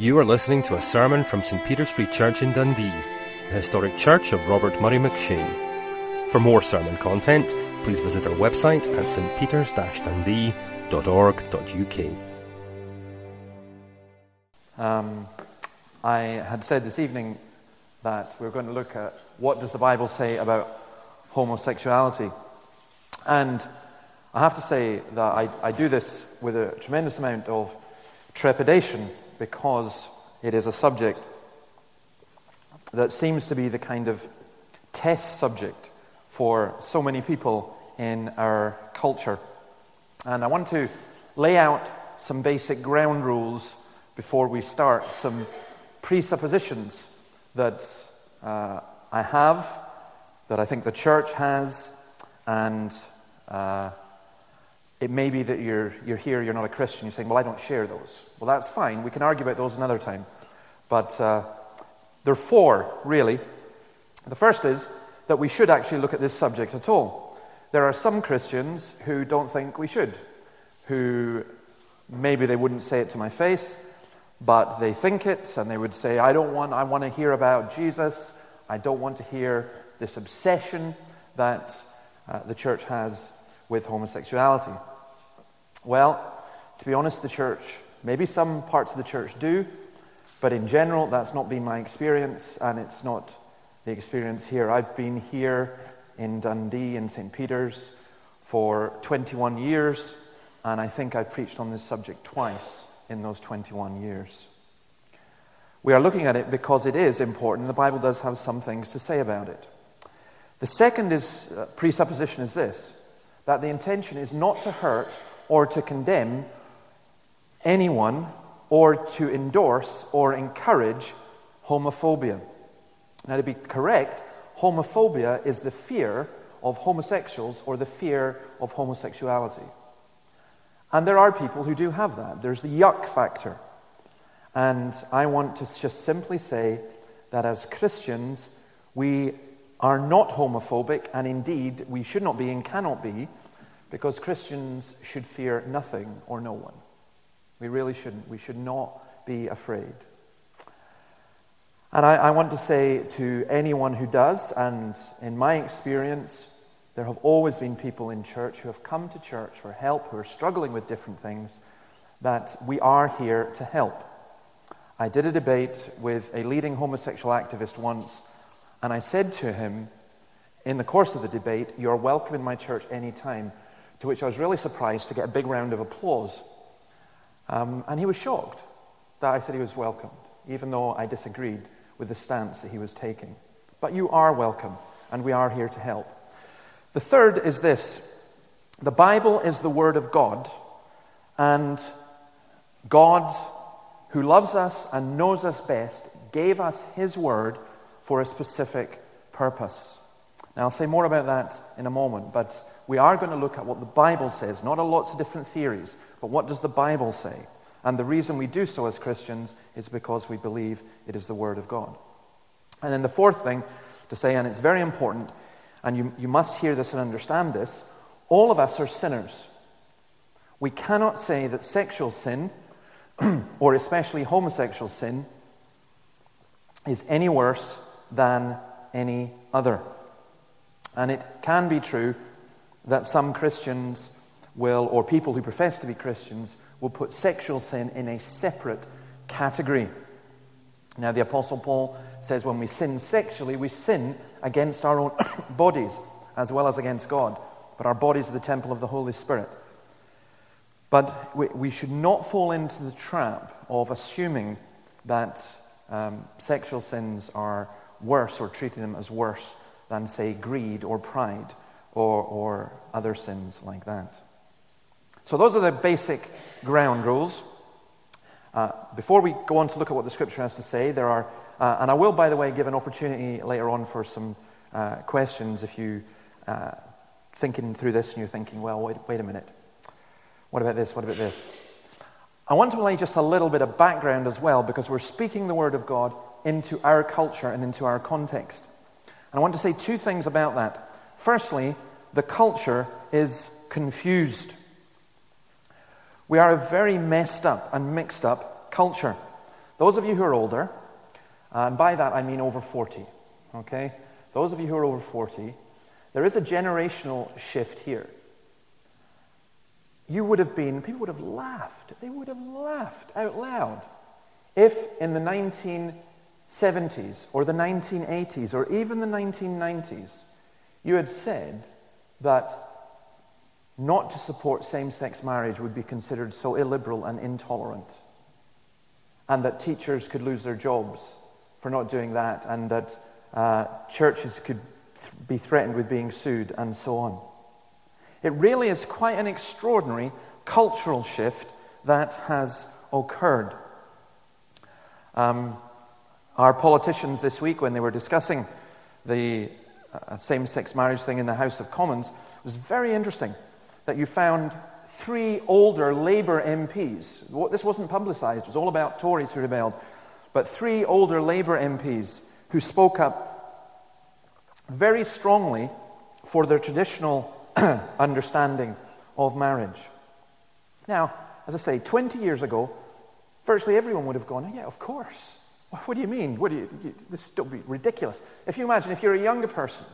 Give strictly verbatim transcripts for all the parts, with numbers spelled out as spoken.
You are listening to a sermon from Saint Peter's Free Church in Dundee, the historic church of Robert Murray M'Cheyne. For more sermon content, please visit our website at s t peters dash dundee dot org dot u k. Um, I had said this evening that we we're going to look at what does the Bible say about homosexuality. And I have to say that I, I do this with a tremendous amount of trepidation, because it is a subject that seems to be the kind of test subject for so many people in our culture. And I want to lay out some basic ground rules before we start, some presuppositions that uh, I have, that I think the church has, and uh, it may be that you're you're here, you're not a Christian, you're saying, well, I don't share those. Well, that's fine. We can argue about those another time. But uh, there are four, really. The first is that we should actually look at this subject at all. There are some Christians who don't think we should, who maybe they wouldn't say it to my face, but they think it, and they would say, I don't want, I want to hear about Jesus. I don't want to hear this obsession that uh, the church has with homosexuality. Well, to be honest, the church, maybe some parts of the church do, but in general, that's not been my experience, and it's not the experience here. I've been here in Dundee, in Saint Peter's, for twenty-one years, and I think I've preached on this subject twice in those twenty-one years. We are looking at it because it is important. The Bible does have some things to say about it. The second is uh, presupposition is this, that the intention is not to hurt or to condemn anyone or to endorse or encourage homophobia. Now, to be correct, homophobia is the fear of homosexuals or the fear of homosexuality. And there are people who do have that. There's the yuck factor. And I want to just simply say that as Christians, we are not homophobic, and indeed we should not be and cannot be, because Christians should fear nothing or no one. We really shouldn't. We should not be afraid. And I, I want to say to anyone who does, and in my experience, there have always been people in church who have come to church for help, who are struggling with different things, that we are here to help. I did a debate with a leading homosexual activist once, and I said to him, in the course of the debate, you're welcome in my church any time, to which I was really surprised to get a big round of applause. Um, and he was shocked that I said he was welcomed, even though I disagreed with the stance that he was taking. But you are welcome, and we are here to help. The third is this. The Bible is the Word of God, and God, who loves us and knows us best, gave us His Word for a specific purpose. Now, I'll say more about that in a moment, but we are going to look at what the Bible says, not a lots of different theories, but what does the Bible say? And the reason we do so as Christians is because we believe it is the Word of God. And then the fourth thing to say, and it's very important, and you, you must hear this and understand this, all of us are sinners. We cannot say that sexual sin, or especially homosexual sin, is any worse than any other. And it can be true that some Christians will, or people who profess to be Christians, will put sexual sin in a separate category. Now, the Apostle Paul says when we sin sexually, we sin against our own bodies as well as against God. But our bodies are the temple of the Holy Spirit. But we, we should not fall into the trap of assuming that um, sexual sins are worse, or treating them as worse than, say, greed or pride or, or other sins like that. So those are the basic ground rules. Uh, before we go on to look at what the Scripture has to say, there are, uh, and I will, by the way, give an opportunity later on for some uh, questions if you uh, thinking through this and you're thinking, well, wait, wait a minute, what about this, what about this? I want to lay just a little bit of background as well, because we're speaking the Word of God into our culture and into our context. And I want to say two things about that. Firstly, the culture is confused. We are a very messed up and mixed up culture. Those of you who are older, and by that I mean over forty, okay? Those of you who are over forty, there is a generational shift here. You would have been, people would have laughed, they would have laughed out loud if in the nineteen seventies or the nineteen eighties or even the nineteen nineties you had said that not to support same-sex marriage would be considered so illiberal and intolerant, and that teachers could lose their jobs for not doing that, and that uh, churches could th- be threatened with being sued, and so on. It really is quite an extraordinary cultural shift that has occurred. Um, our politicians this week, when they were discussing the uh, same-sex marriage thing in the House of Commons, it was very interesting that you found three older Labour M Ps. This wasn't publicised. It was all about Tories who rebelled. But three older Labour M Ps who spoke up very strongly for their traditional understanding of marriage. Now, as I say, twenty years ago, virtually everyone would have gone, yeah, of course. What do you mean? What do you, you, this would be ridiculous. If you imagine, if you're a younger person,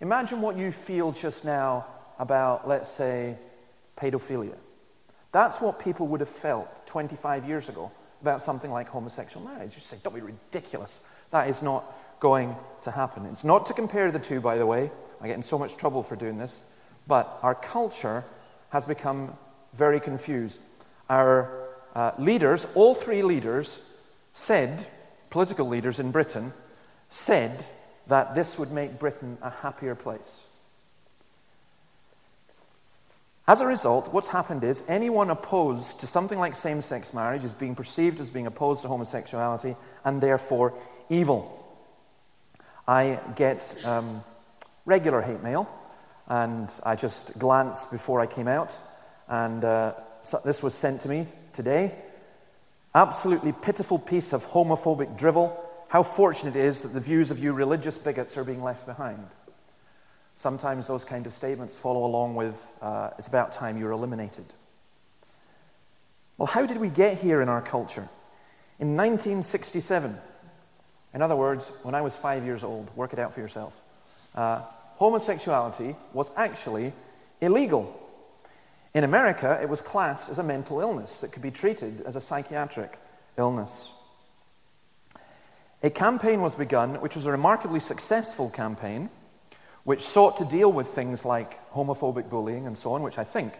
imagine what you feel just now about, let's say, pedophilia. That's what people would have felt twenty-five years ago about something like homosexual marriage. You say, don't be ridiculous. That is not going to happen. It's not to compare the two, by the way. I get in so much trouble for doing this. But our culture has become very confused. Our uh, leaders, all three leaders, said, political leaders in Britain, said that this would make Britain a happier place. As a result, what's happened is anyone opposed to something like same-sex marriage is being perceived as being opposed to homosexuality and therefore evil. I get um, regular hate mail, and I just glanced before I came out, and uh, so this was sent to me today. Absolutely pitiful piece of homophobic drivel. How fortunate it is that the views of you religious bigots are being left behind. Sometimes those kind of statements follow along with, uh, it's about time you were eliminated. Well, how did we get here in our culture? In nineteen sixty-seven, in other words, when I was five years old, work it out for yourself, uh, homosexuality was actually illegal. In America, it was classed as a mental illness that could be treated as a psychiatric illness. A campaign was begun, which was a remarkably successful campaign, which sought to deal with things like homophobic bullying and so on, which I think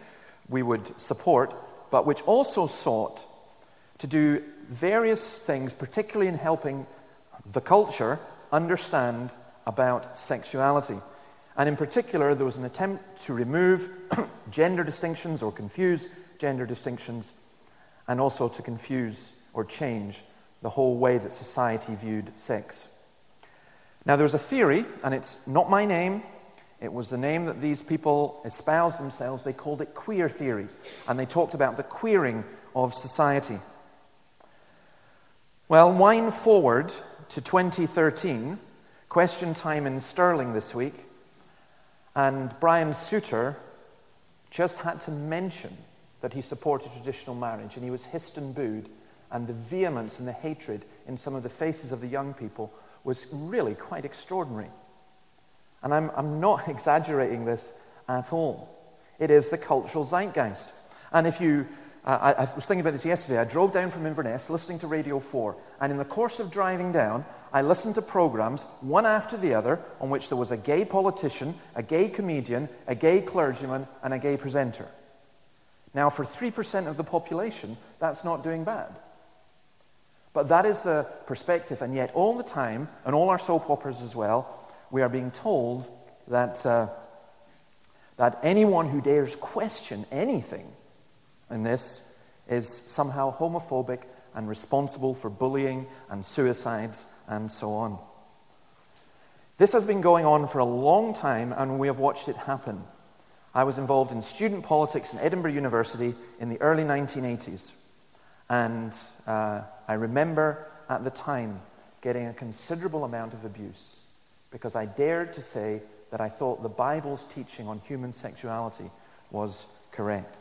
we would support, but which also sought to do various things, particularly in helping the culture understand about sexuality. And in particular, there was an attempt to remove gender distinctions or confuse gender distinctions, and also to confuse or change the whole way that society viewed sex. Now, there's a theory, and it's not my name. It was the name that these people espoused themselves. They called it queer theory, and they talked about the queering of society. Well, wind forward to twenty thirteen, question time in Stirling this week, and Brian Souter just had to mention that he supported traditional marriage, and he was hissed and booed, and the vehemence and the hatred in some of the faces of the young people was really quite extraordinary. And I'm, I'm not exaggerating this at all. It is the cultural zeitgeist. And if you, uh, I, I was thinking about this yesterday, I drove down from Inverness listening to Radio four, and in the course of driving down, I listened to programs, one after the other, on which there was a gay politician, a gay comedian, a gay clergyman, and a gay presenter. Now, for three percent of the population, that's not doing bad. But that is the perspective, and yet all the time, and all our soap operas as well, we are being told that uh, that anyone who dares question anything in this is somehow homophobic and responsible for bullying and suicides and so on. This has been going on for a long time, and we have watched it happen. I was involved in student politics in Edinburgh University in the early nineteen eighties, and uh, I remember at the time getting a considerable amount of abuse because I dared to say that I thought the Bible's teaching on human sexuality was correct.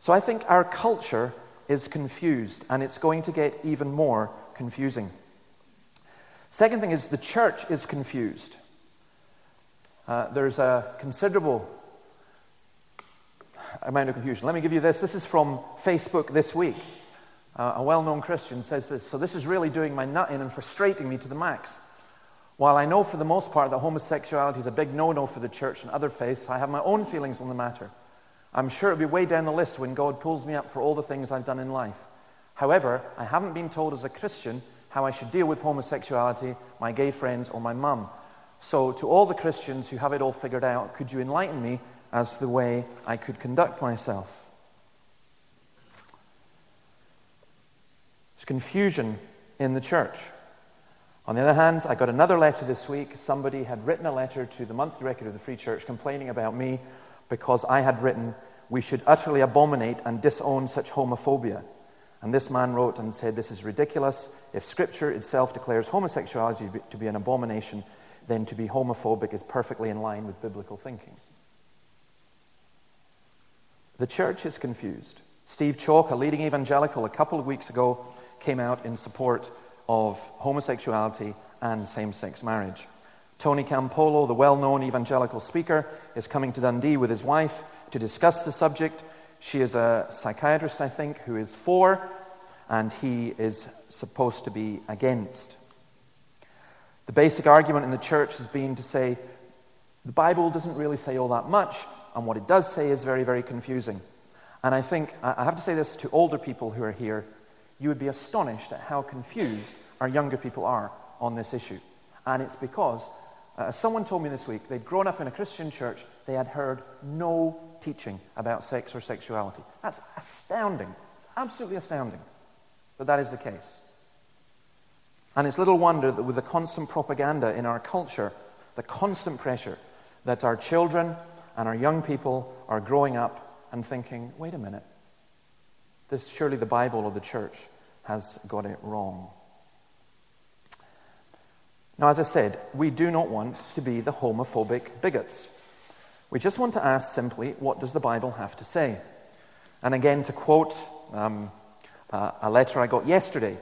So I think our culture is confused, and it's going to get even more confusing. Second thing is the church is confused. Uh, there's a considerable amount of confusion. Let me give you this. This is from Facebook this week. Uh, a well-known Christian says this: "So this is really doing my nut in and frustrating me to the max. While I know for the most part that homosexuality is a big no-no for the church and other faiths, I have my own feelings on the matter. I'm sure it'll be way down the list when God pulls me up for all the things I've done in life. However, I haven't been told as a Christian how I should deal with homosexuality, my gay friends, or my mum. So to all the Christians who have it all figured out, could you enlighten me as to the way I could conduct myself?" There's confusion in the church. On the other hand, I got another letter this week. Somebody had written a letter to the monthly record of the Free Church complaining about me because I had written, "We should utterly abominate and disown such homophobia." And this man wrote and said, "This is ridiculous. If Scripture itself declares homosexuality to be an abomination, then to be homophobic is perfectly in line with biblical thinking." The church is confused. Steve Chalk, a leading evangelical, a couple of weeks ago came out in support of homosexuality and same-sex marriage. Tony Campolo, the well-known evangelical speaker, is coming to Dundee with his wife to discuss the subject. She is a psychiatrist, I think, who is for, and he is supposed to be against. The basic argument in the church has been to say, the Bible doesn't really say all that much, and what it does say is very, very confusing. And I think, I have to say this to older people who are here, you would be astonished at how confused our younger people are on this issue. And it's because, uh, someone told me this week, they'd grown up in a Christian church, they had heard no teaching about sex or sexuality. That's astounding. It's absolutely astounding that that is the case. And it's little wonder that with the constant propaganda in our culture, the constant pressure that our children and our young people are growing up and thinking, wait a minute, this surely the Bible or the church has got it wrong. Now, as I said, we do not want to be the homophobic bigots. We just want to ask simply, what does the Bible have to say? And again, to quote um, uh, a letter I got yesterday,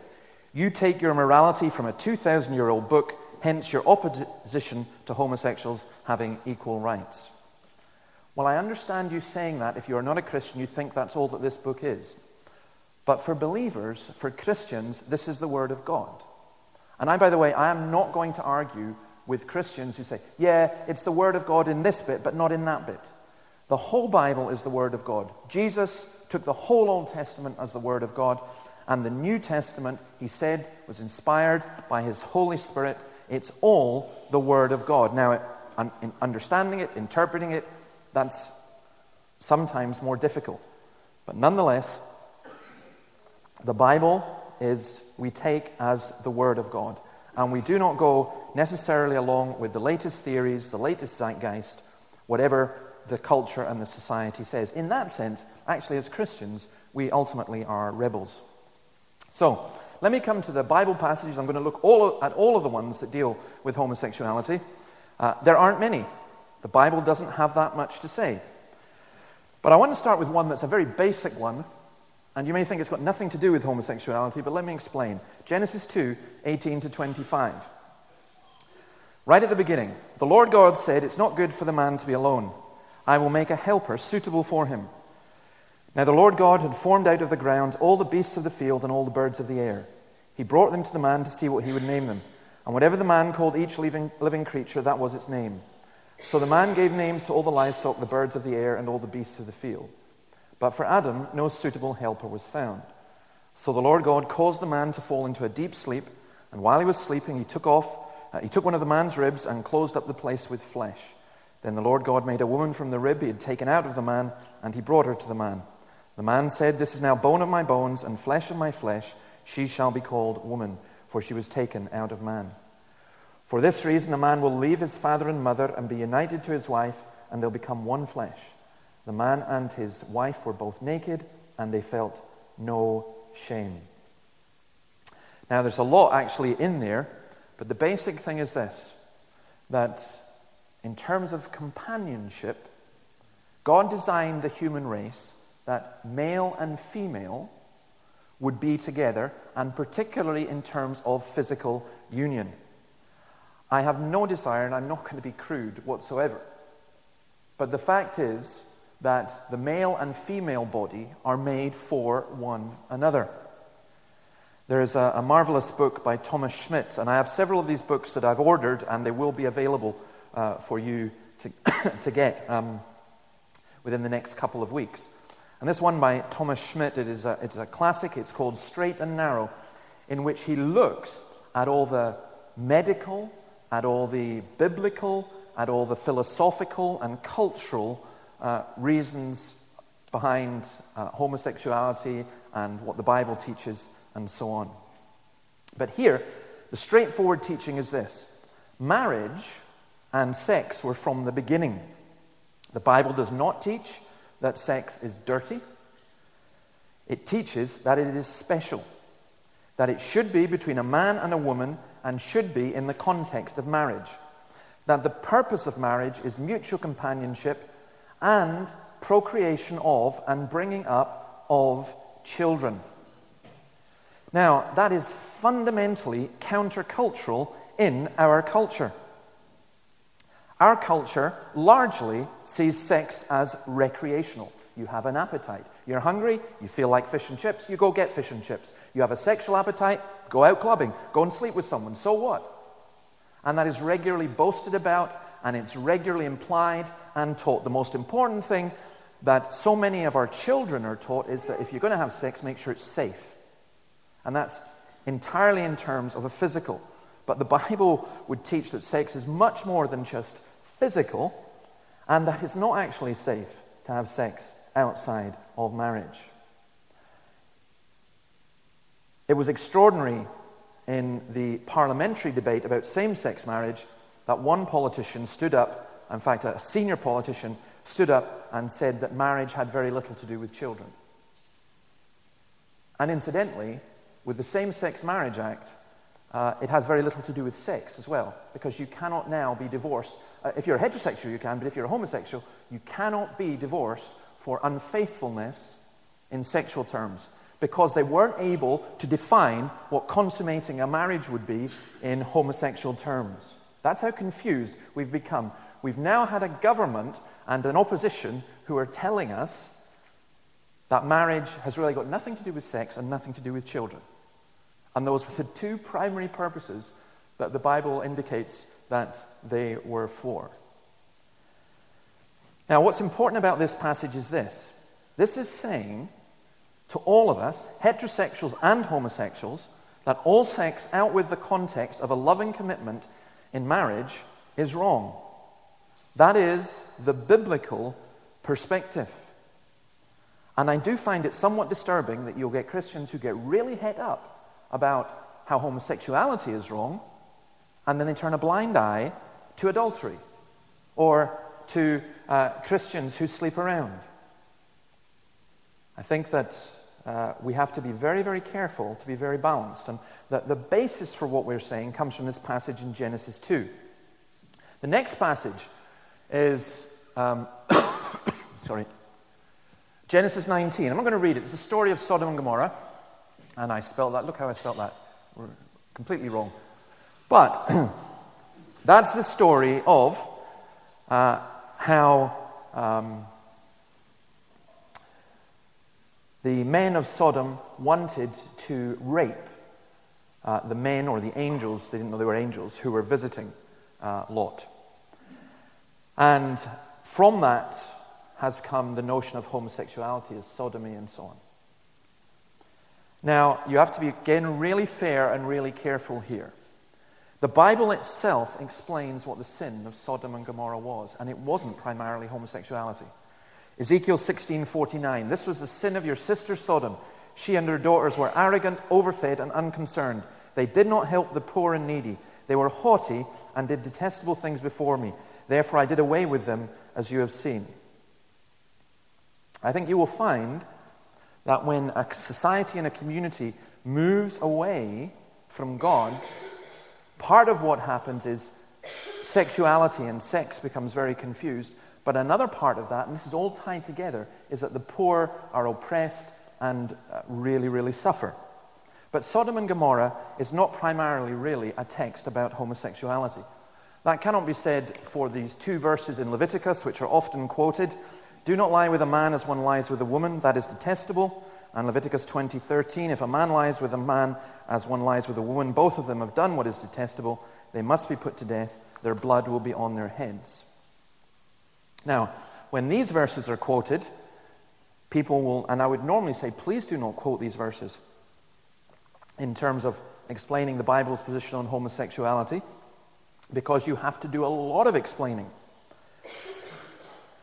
"You take your morality from a two thousand year old book, hence your opposition to homosexuals having equal rights." Well, I understand you saying that. If you are not a Christian, you think that's all that this book is. But for believers, for Christians, this is the Word of God. And I, by the way, I am not going to argue with Christians who say, yeah, it's the Word of God in this bit, but not in that bit. The whole Bible is the Word of God. Jesus took the whole Old Testament as the Word of God, and the New Testament, he said, was inspired by his Holy Spirit. It's all the Word of God. Now, in understanding it, interpreting it, that's sometimes more difficult. But nonetheless, the Bible is we take as the Word of God. And we do not go necessarily along with the latest theories, the latest zeitgeist, whatever the culture and the society says. In that sense, actually, as Christians, we ultimately are rebels. So, let me come to the Bible passages. I'm going to look all at all of the ones that deal with homosexuality. Uh, there aren't many. The Bible doesn't have that much to say. But I want to start with one that's a very basic one, and you may think it's got nothing to do with homosexuality, but let me explain. Genesis two, eighteen to twenty-five. Right at the beginning, "The Lord God said, it's not good for the man to be alone. I will make a helper suitable for him. Now the Lord God had formed out of the ground all the beasts of the field and all the birds of the air. He brought them to the man to see what he would name them. And whatever the man called each living, living creature, that was its name. So the man gave names to all the livestock, the birds of the air, and all the beasts of the field. But for Adam, no suitable helper was found. So the Lord God caused the man to fall into a deep sleep, and while he was sleeping, he took off, uh, he took one of the man's ribs and closed up the place with flesh. Then the Lord God made a woman from the rib he had taken out of the man, and he brought her to the man. The man said, this is now bone of my bones and flesh of my flesh. She shall be called woman, for she was taken out of man. For this reason, a man will leave his father and mother and be united to his wife, and they'll become one flesh. The man and his wife were both naked, and they felt no shame." Now, there's a lot actually in there, but the basic thing is this, that in terms of companionship, God designed the human race that male and female would be together, and particularly in terms of physical union. I have no desire, and I'm not going to be crude whatsoever, but the fact is that the male and female body are made for one another. There is a, a marvelous book by Thomas Schmidt, and I have several of these books that I've ordered, and they will be available uh, for you to, to get um, within the next couple of weeks. And this one by Thomas Schmidt, it is a, it's a classic, it's called Straight and Narrow, in which he looks at all the medical, at all the biblical, at all the philosophical and cultural uh, reasons behind uh, homosexuality and what the Bible teaches and so on. But here, the straightforward teaching is this: marriage and sex were from the beginning. The Bible does not teach that sex is dirty. It teaches that it is special, that it should be between a man and a woman and should be in the context of marriage, that the purpose of marriage is mutual companionship and procreation of and bringing up of children. Now, that is fundamentally countercultural in our culture. Our culture largely sees sex as recreational. You have an appetite. You're hungry, you feel like fish and chips, you go get fish and chips. You have a sexual appetite, go out clubbing, go and sleep with someone, so what? And that is regularly boasted about, and it's regularly implied and taught. The most important thing that so many of our children are taught is that if you're going to have sex, make sure it's safe. And that's entirely in terms of a physical. But the Bible would teach that sex is much more than just physical, and that it's not actually safe to have sex outside of marriage. It was extraordinary in the parliamentary debate about same-sex marriage that one politician stood up, in fact a senior politician stood up and said that marriage had very little to do with children. And incidentally, with the Same-Sex Marriage Act, Uh, it has very little to do with sex as well, because you cannot now be divorced. Uh, if you're heterosexual, you can, but if you're a homosexual, you cannot be divorced for unfaithfulness in sexual terms, because they weren't able to define what consummating a marriage would be in homosexual terms. That's how confused we've become. We've now had a government and an opposition who are telling us that marriage has really got nothing to do with sex and nothing to do with children. And those were the two primary purposes that the Bible indicates that they were for. Now, what's important about this passage is this. This is saying to all of us, heterosexuals and homosexuals, that all sex out with the context of a loving commitment in marriage is wrong. That is the biblical perspective. And I do find it somewhat disturbing that you'll get Christians who get really het up about how homosexuality is wrong, and then they turn a blind eye to adultery or to uh, Christians who sleep around. I think that uh, we have to be very, very careful to be very balanced, and that the basis for what we're saying comes from this passage in Genesis two. The next passage is um, sorry, Genesis nineteen. I'm not going to read it. It's the story of Sodom and Gomorrah. And I spelled that. Look how I spelled that. We're completely wrong. But that's the story of uh, how um, the men of Sodom wanted to rape uh, the men or the angels. They didn't know they were angels who were visiting uh, Lot. And from that has come the notion of homosexuality as sodomy and so on. Now, you have to be, again, really fair and really careful here. The Bible itself explains what the sin of Sodom and Gomorrah was, and it wasn't primarily homosexuality. Ezekiel sixteen forty-nine, this was the sin of your sister Sodom. She and her daughters were arrogant, overfed, and unconcerned. They did not help the poor and needy. They were haughty and did detestable things before me. Therefore, I did away with them, as you have seen. I think you will find that when a society and a community moves away from God, part of what happens is sexuality and sex becomes very confused. But another part of that, and this is all tied together, is that the poor are oppressed and really, really suffer. But Sodom and Gomorrah is not primarily really a text about homosexuality. That cannot be said for these two verses in Leviticus, which are often quoted. Do not lie with a man as one lies with a woman, that is detestable. And Leviticus twenty thirteen, if a man lies with a man as one lies with a woman, both of them have done what is detestable. They must be put to death. Their blood will be on their heads. Now, when these verses are quoted, people will, and I would normally say, please do not quote these verses in terms of explaining the Bible's position on homosexuality, because you have to do a lot of explaining.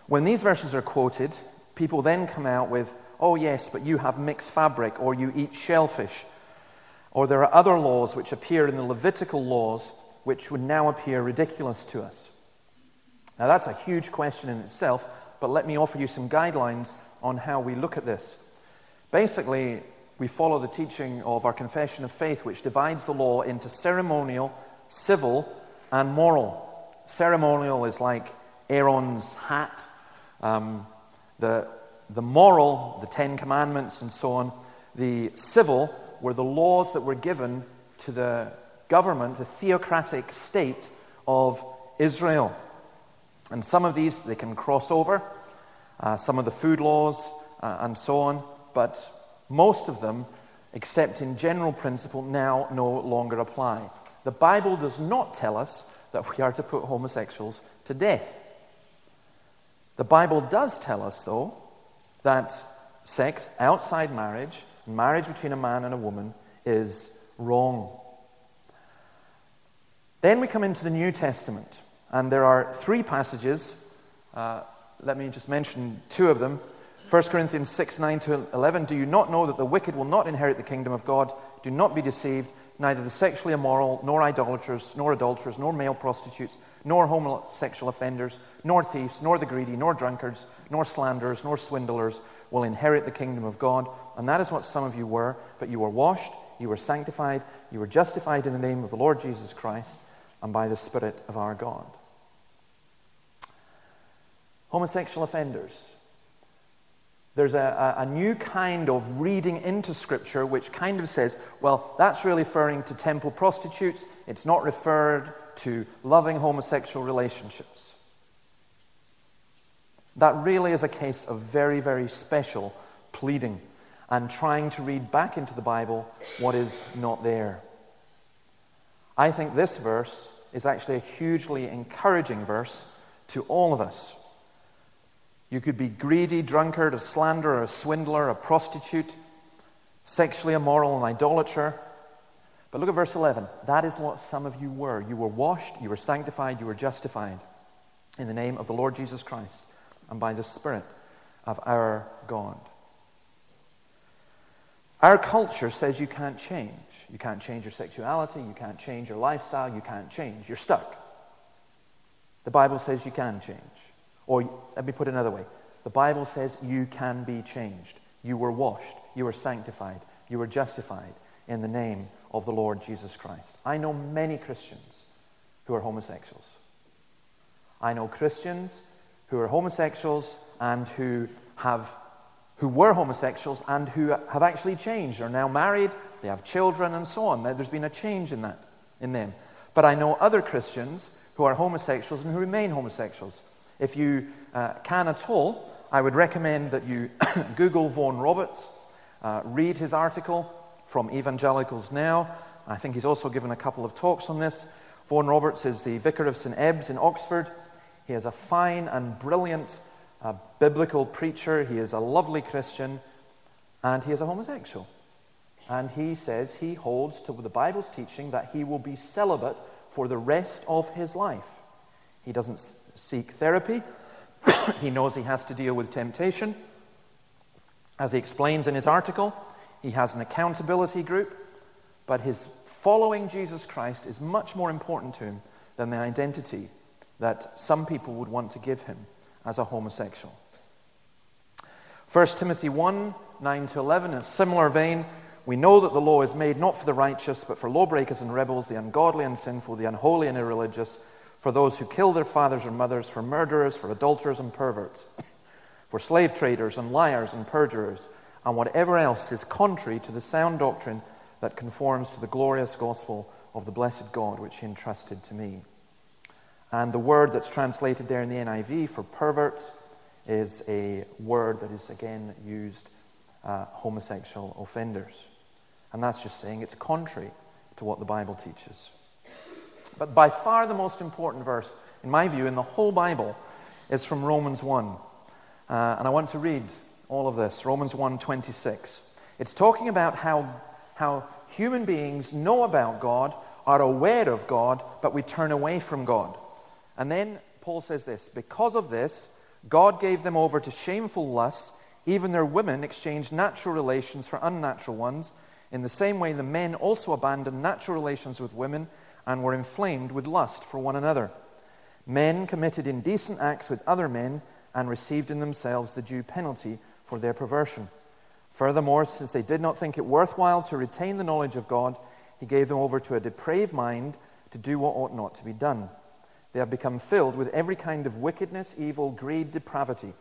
When these verses are quoted, people then come out with, oh yes, but you have mixed fabric, or you eat shellfish, or there are other laws which appear in the Levitical laws which would now appear ridiculous to us. Now that's a huge question in itself, but let me offer you some guidelines on how we look at this. Basically, we follow the teaching of our Confession of Faith, which divides the law into ceremonial, civil, and moral. Ceremonial is like Aaron's hat, um, the the moral, the Ten Commandments and so on. The civil were the laws that were given to the government, the theocratic state of Israel. And some of these, they can cross over, uh, some of the food laws uh, and so on, but most of them, except in general principle, now no longer apply. The Bible does not tell us that we are to put homosexuals to death. The Bible does tell us, though, that sex outside marriage, marriage between a man and a woman, is wrong. Then we come into the New Testament, and there are three passages. Uh, let me just mention two of them. First Corinthians six, nine to eleven, do you not know that the wicked will not inherit the kingdom of God? Do not be deceived. Neither the sexually immoral, nor idolaters, nor adulterers, nor male prostitutes, nor homosexual offenders, nor thieves, nor the greedy, nor drunkards, nor slanderers, nor swindlers will inherit the kingdom of God. And that is what some of you were, but you were washed, you were sanctified, you were justified in the name of the Lord Jesus Christ and by the Spirit of our God. Homosexual offenders. There's a, a new kind of reading into Scripture which kind of says, well, that's really referring to temple prostitutes. It's not referred to loving homosexual relationships. That really is a case of very, very special pleading and trying to read back into the Bible what is not there. I think this verse is actually a hugely encouraging verse to all of us. You could be greedy, drunkard, a slanderer, a swindler, a prostitute, sexually immoral, an idolater. But look at verse eleven. That is what some of you were. You were washed, you were sanctified, you were justified in the name of the Lord Jesus Christ and by the Spirit of our God. Our culture says you can't change. You can't change your sexuality, you can't change your lifestyle, you can't change. You're stuck. The Bible says you can change. Or, let me put it another way. The Bible says you can be changed. You were washed. You were sanctified. You were justified in the name of the Lord Jesus Christ. I know many Christians who are homosexuals. I know Christians who are homosexuals and who have, who were homosexuals and who have actually changed. They're now married. They have children and so on. There's been a change in that, in them. But I know other Christians who are homosexuals and who remain homosexuals. If you uh, can at all, I would recommend that you Google Vaughan Roberts, uh, read his article from Evangelicals Now. I think he's also given a couple of talks on this. Vaughan Roberts is the vicar of Saint Ebbs in Oxford. He is a fine and brilliant uh, biblical preacher. He is a lovely Christian, and he is a homosexual. And he says he holds to the Bible's teaching that he will be celibate for the rest of his life. He doesn't seek therapy. He knows he has to deal with temptation. As he explains in his article, he has an accountability group, but his following Jesus Christ is much more important to him than the identity that some people would want to give him as a homosexual. First Timothy one, nine to eleven, in a similar vein, we know that the law is made not for the righteous, but for lawbreakers and rebels, the ungodly and sinful, the unholy and irreligious, for those who kill their fathers or mothers, for murderers, for adulterers and perverts, for slave traders and liars and perjurers, and whatever else is contrary to the sound doctrine that conforms to the glorious gospel of the blessed God which he entrusted to me. And the word that's translated there in the N I V for perverts is a word that is again used uh, homosexual offenders. And that's just saying it's contrary to what the Bible teaches. But by far the most important verse, in my view, in the whole Bible, is from Romans one. Uh, and I want to read all of this. Romans one twenty-six. It's talking about how how human beings know about God, are aware of God, but we turn away from God. And then Paul says this, because of this, God gave them over to shameful lusts. Even their women exchanged natural relations for unnatural ones. In the same way, the men also abandoned natural relations with women and were inflamed with lust for one another. Men committed indecent acts with other men and received in themselves the due penalty for their perversion. Furthermore, since they did not think it worthwhile to retain the knowledge of God, he gave them over to a depraved mind to do what ought not to be done. They have become filled with every kind of wickedness, evil, greed, depravity.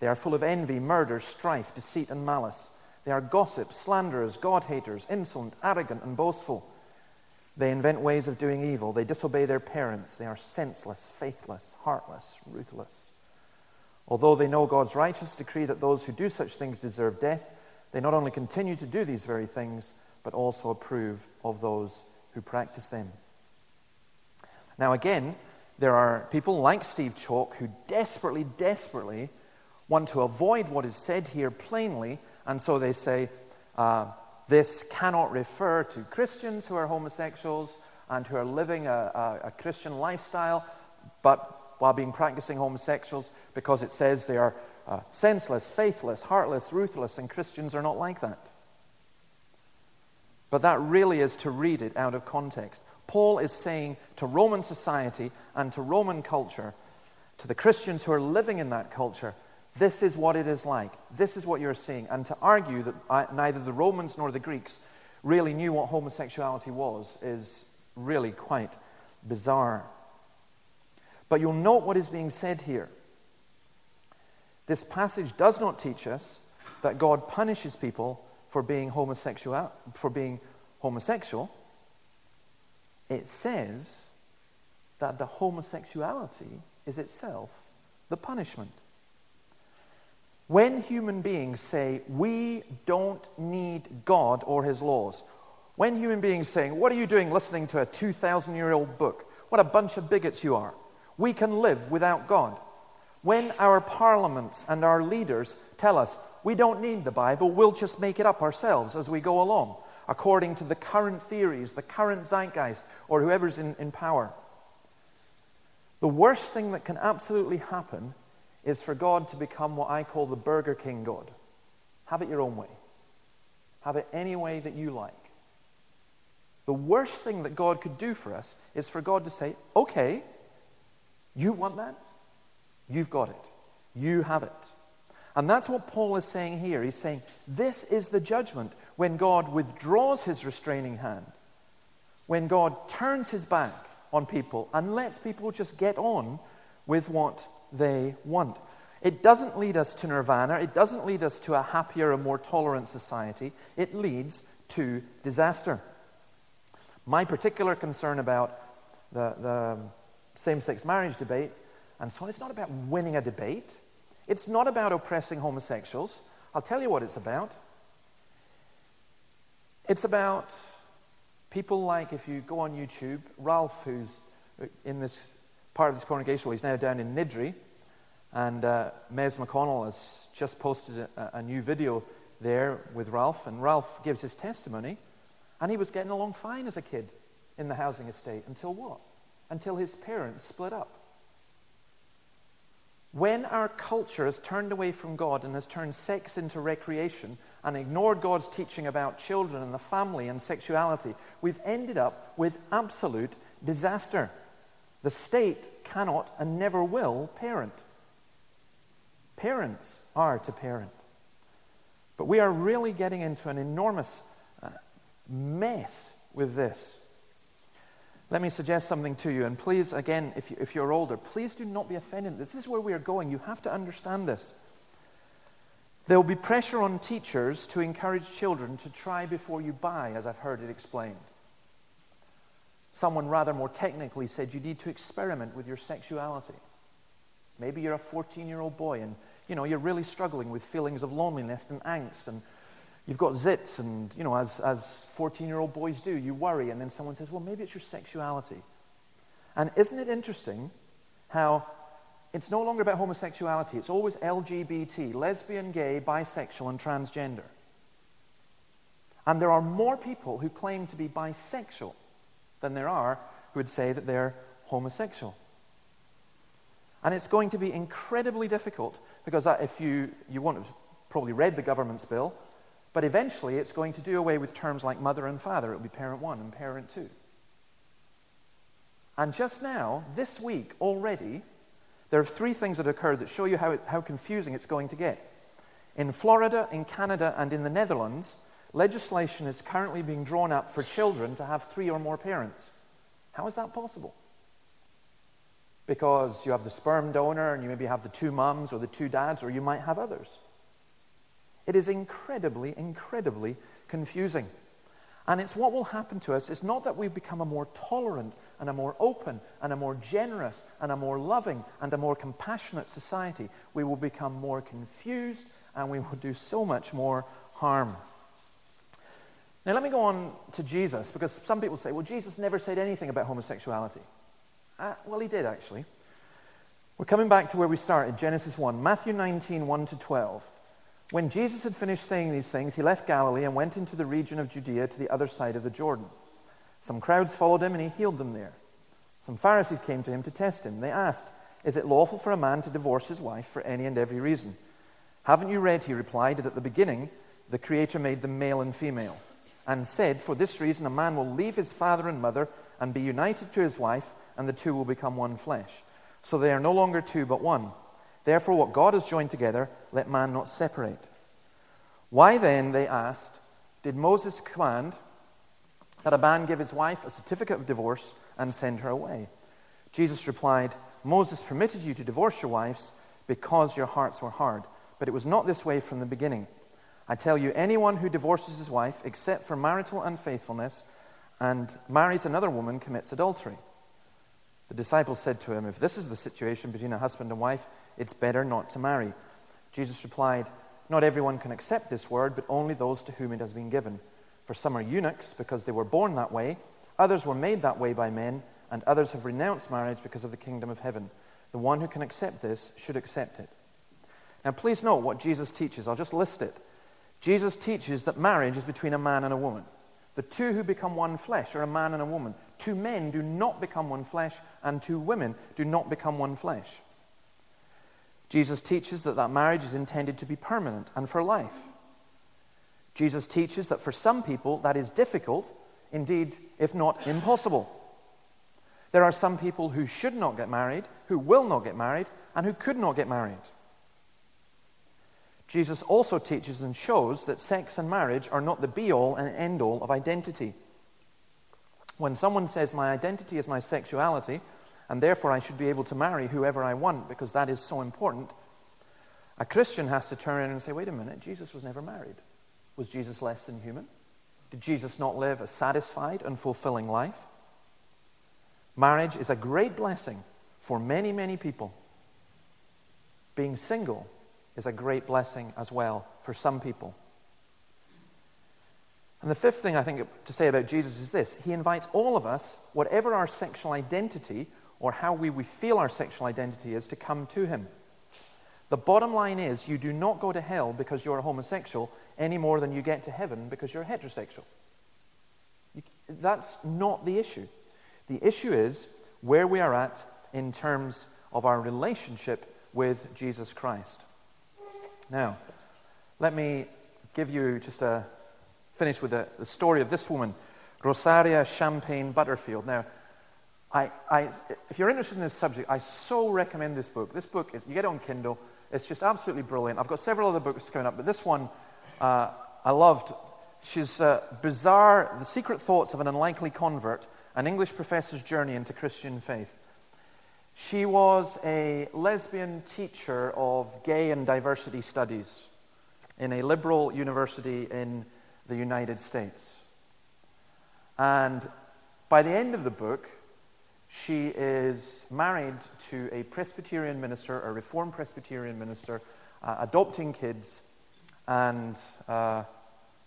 They are full of envy, murder, strife, deceit, and malice. They are gossips, slanderers, God-haters, insolent, arrogant, and boastful. They invent ways of doing evil. They disobey their parents. They are senseless, faithless, heartless, ruthless. Although they know God's righteous decree that those who do such things deserve death, they not only continue to do these very things, but also approve of those who practice them. Now again, there are people like Steve Chalk who desperately, desperately want to avoid what is said here plainly, and so they say, uh, this cannot refer to Christians who are homosexuals and who are living a, a, a Christian lifestyle, but while being practicing homosexuals, because it says they are uh, senseless, faithless, heartless, ruthless, and Christians are not like that. But that really is to read it out of context. Paul is saying to Roman society and to Roman culture, to the Christians who are living in that culture, this is what it is like. This is what you're seeing. And to argue that I, neither the Romans nor the Greeks really knew what homosexuality was is really quite bizarre. But you'll note what is being said here. This passage does not teach us that God punishes people for being homosexual, for being homosexual, it says that the homosexuality is itself the punishment. When human beings say, we don't need God or his laws, when human beings saying, what are you doing listening to a two thousand year old book? What a bunch of bigots you are. We can live without God. When our parliaments and our leaders tell us, we don't need the Bible, we'll just make it up ourselves as we go along, according to the current theories, the current zeitgeist, or whoever's in, in power. The worst thing that can absolutely happen is for God to become what I call the Burger King God. Have it your own way. Have it any way that you like. The worst thing that God could do for us is for God to say, okay, you want that? You've got it. You have it. And that's what Paul is saying here. He's saying this is the judgment when God withdraws his restraining hand, when God turns his back on people and lets people just get on with what they want. It doesn't lead us to nirvana. It doesn't lead us to a happier and more tolerant society. It leads to disaster. My particular concern about the, the same-sex marriage debate, and so it's not about winning a debate. It's not about oppressing homosexuals. I'll tell you what it's about. It's about people like, if you go on YouTube, Ralph, who's in this part of this congregation, well, he's now down in Nidri, and uh, Mes McConnell has just posted a, a new video there with Ralph, and Ralph gives his testimony, and he was getting along fine as a kid in the housing estate. Until what? Until his parents split up. When our culture has turned away from God and has turned sex into recreation and ignored God's teaching about children and the family and sexuality, we've ended up with absolute disaster. The state cannot and never will parent. Parents are to parent. But we are really getting into an enormous mess with this. Let me suggest something to you, and please, again, if, you, if you're older, please do not be offended. This is where we are going. You have to understand this. There will be pressure on teachers to encourage children to try before you buy, as I've heard it explained. Someone rather more technically said you need to experiment with your sexuality. Maybe you're a fourteen-year-old boy and, you know, you're really struggling with feelings of loneliness and angst, and you've got zits, and, you know, as, as fourteen-year-old boys do, you worry, and then someone says, well, maybe it's your sexuality. And isn't it interesting how it's no longer about homosexuality, it's always L G B T, lesbian, gay, bisexual, and transgender. And there are more people who claim to be bisexual than there are who would say that they're homosexual. And it's going to be incredibly difficult, because if you, you won't have probably read the government's bill, but eventually it's going to do away with terms like mother and father. It'll be parent one and parent two. And just now, this week already, there are three things that occurred that show you how, it, how confusing it's going to get. In Florida, in Canada, and in the Netherlands, legislation is currently being drawn up for children to have three or more parents. How is that possible? Because you have the sperm donor, and you maybe have the two mums or the two dads, or you might have others. It is incredibly, incredibly confusing. And it's what will happen to us. It's not that we've become a more tolerant and a more open and a more generous and a more loving and a more compassionate society. We will become more confused, and we will do so much more harm. Now let me go on to Jesus, because some people say, well, Jesus never said anything about homosexuality. Uh, well, he did, actually. We're coming back to where we started, Genesis one, Matthew nineteen, one to twelve. When Jesus had finished saying these things, he left Galilee and went into the region of Judea to the other side of the Jordan. Some crowds followed him, and he healed them there. Some Pharisees came to him to test him. They asked, is it lawful for a man to divorce his wife for any and every reason? Haven't you read, he replied, that at the beginning the Creator made them male and female, and said, for this reason a man will leave his father and mother and be united to his wife, and the two will become one flesh. So they are no longer two but one. Therefore, what God has joined together, let man not separate. Why then, they asked, did Moses command that a man give his wife a certificate of divorce and send her away? Jesus replied, Moses permitted you to divorce your wives because your hearts were hard, but it was not this way from the beginning. I tell you, anyone who divorces his wife except for marital unfaithfulness and marries another woman commits adultery. The disciples said to him, if this is the situation between a husband and wife, it's better not to marry. Jesus replied, not everyone can accept this word, but only those to whom it has been given. For some are eunuchs because they were born that way, others were made that way by men, and others have renounced marriage because of the kingdom of heaven. The one who can accept this should accept it. Now please note what Jesus teaches. I'll just list it. Jesus teaches that marriage is between a man and a woman. The two who become one flesh are a man and a woman. Two men do not become one flesh, and two women do not become one flesh. Jesus teaches that that marriage is intended to be permanent and for life. Jesus teaches that for some people that is difficult, indeed, if not impossible. There are some people who should not get married, who will not get married, and who could not get married. Jesus also teaches and shows that sex and marriage are not the be-all and end-all of identity. When someone says, my identity is my sexuality, and therefore I should be able to marry whoever I want because that is so important, a Christian has to turn in and say, wait a minute, Jesus was never married. Was Jesus less than human? Did Jesus not live a satisfied and fulfilling life? Marriage is a great blessing for many, many people. Being single is a great blessing as well for some people. And the fifth thing I think to say about Jesus is this. He invites all of us, whatever our sexual identity or how we, we feel our sexual identity is, to come to him. The bottom line is, you do not go to hell because you're a homosexual any more than you get to heaven because you're heterosexual. You, that's not the issue. The issue is where we are at in terms of our relationship with Jesus Christ. Now, let me give you just a, finish with the, the story of this woman, Rosaria Champagne Butterfield. Now, I, I, if you're interested in this subject, I so recommend this book. This book, is, you get it on Kindle. It's just absolutely brilliant. I've got several other books coming up, but this one uh, I loved. She's uh, Bizarre, The Secret Thoughts of an Unlikely Convert, An English Professor's Journey into Christian Faith. She was a lesbian teacher of gay and diversity studies. in a liberal university in the United States. And by the end of the book, she is married to a Presbyterian minister, a Reformed Presbyterian minister, uh, adopting kids, and uh,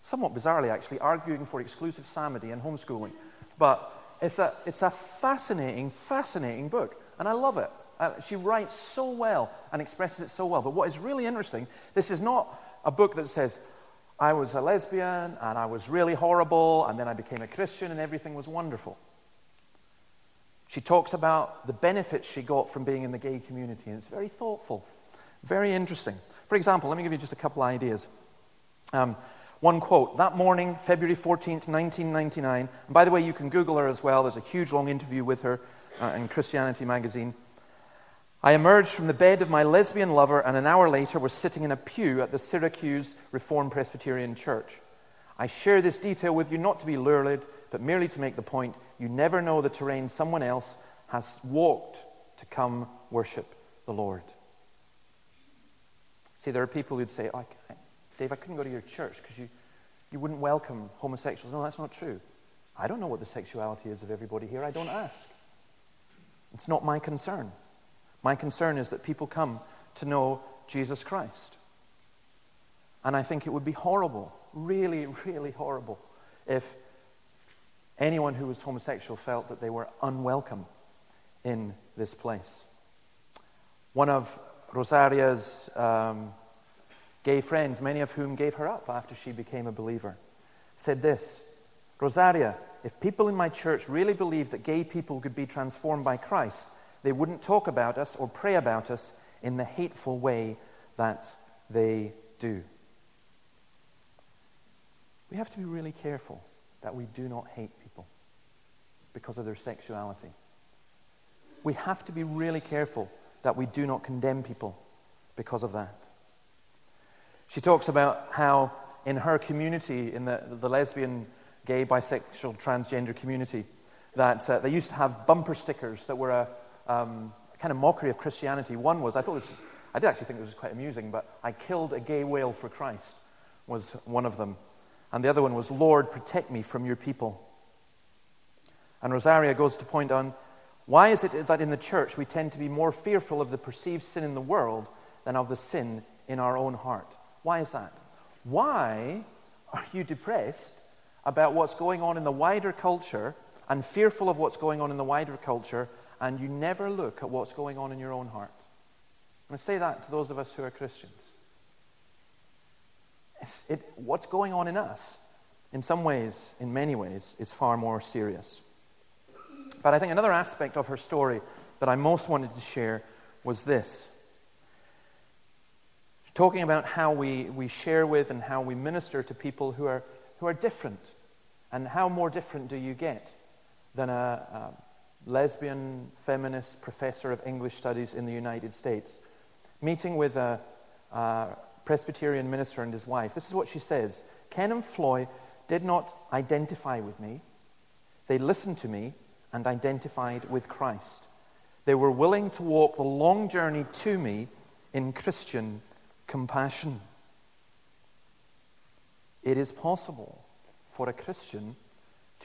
somewhat bizarrely, actually, arguing for exclusive samity and homeschooling. But it's a it's a fascinating, fascinating book, and I love it. Uh, she writes so well and expresses it so well. But what is really interesting, this is not a book that says, I was a lesbian, and I was really horrible, and then I became a Christian, and everything was wonderful. She talks about the benefits she got from being in the gay community, and it's very thoughtful, very interesting. For example, let me give you just a couple of ideas. Um, one quote, that morning, February fourteenth, nineteen ninety-nine, and by the way, you can Google her as well. There's a huge, long interview with her uh, in Christianity magazine. I emerged from the bed of my lesbian lover and an hour later was sitting in a pew at the Syracuse Reformed Presbyterian Church. I share this detail with you not to be lurid, but merely to make the point, you never know the terrain someone else has walked to come worship the Lord. See, there are people who'd say, oh, I Dave, I couldn't go to your church because you, you wouldn't welcome homosexuals. No, that's not true. I don't know what the sexuality is of everybody here. I don't ask. It's not my concern. My concern is that people come to know Jesus Christ. And I think it would be horrible, really, really horrible, if anyone who was homosexual felt that they were unwelcome in this place. One of Rosaria's um, gay friends, many of whom gave her up after she became a believer, said this, Rosaria, if people in my church really believed that gay people could be transformed by Christ, they wouldn't talk about us or pray about us in the hateful way that they do. We have to be really careful that we do not hate people because of their sexuality. We have to be really careful that we do not condemn people because of that. She talks about how in her community, in the, the lesbian, gay, bisexual, transgender community, that uh, they used to have bumper stickers that were a Um, kind of mockery of Christianity. One was, I thought this, I did actually think this was quite amusing, but I killed a gay whale for Christ was one of them. And the other one was, Lord, protect me from your people. And Rosaria goes to point on, why is it that in the church we tend to be more fearful of the perceived sin in the world than of the sin in our own heart? Why is that? Why are you depressed about what's going on in the wider culture and fearful of what's going on in the wider culture, and you never look at what's going on in your own heart? And I say that to those of us who are Christians. It, what's going on in us, in some ways, in many ways, is far more serious. But I think another aspect of her story that I most wanted to share was this. Talking about how we, we share with and how we minister to people who are, who are different. And how more different do you get than a... a lesbian feminist professor of English studies in the United States, meeting with a, a Presbyterian minister and his wife. This is what she says. Ken and Floy did not identify with me. They listened to me and identified with Christ. They were willing to walk the long journey to me in Christian compassion. It is possible for a Christian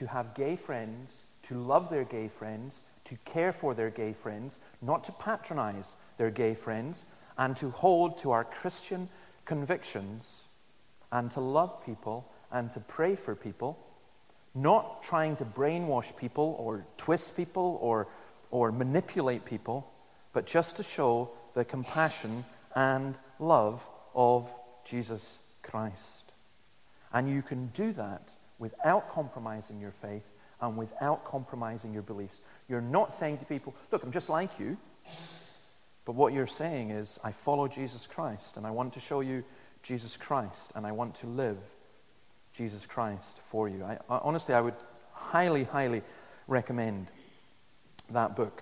to have gay friends, to love their gay friends, to care for their gay friends, not to patronize their gay friends, and to hold to our Christian convictions, and to love people, and to pray for people, not trying to brainwash people, or twist people, or, or manipulate people, but just to show the compassion and love of Jesus Christ. And you can do that without compromising your faith, and without compromising your beliefs. You're not saying to people, look, I'm just like you. But what you're saying is, I follow Jesus Christ, and I want to show you Jesus Christ, and I want to live Jesus Christ for you. I, I, honestly, I would highly, highly recommend that book.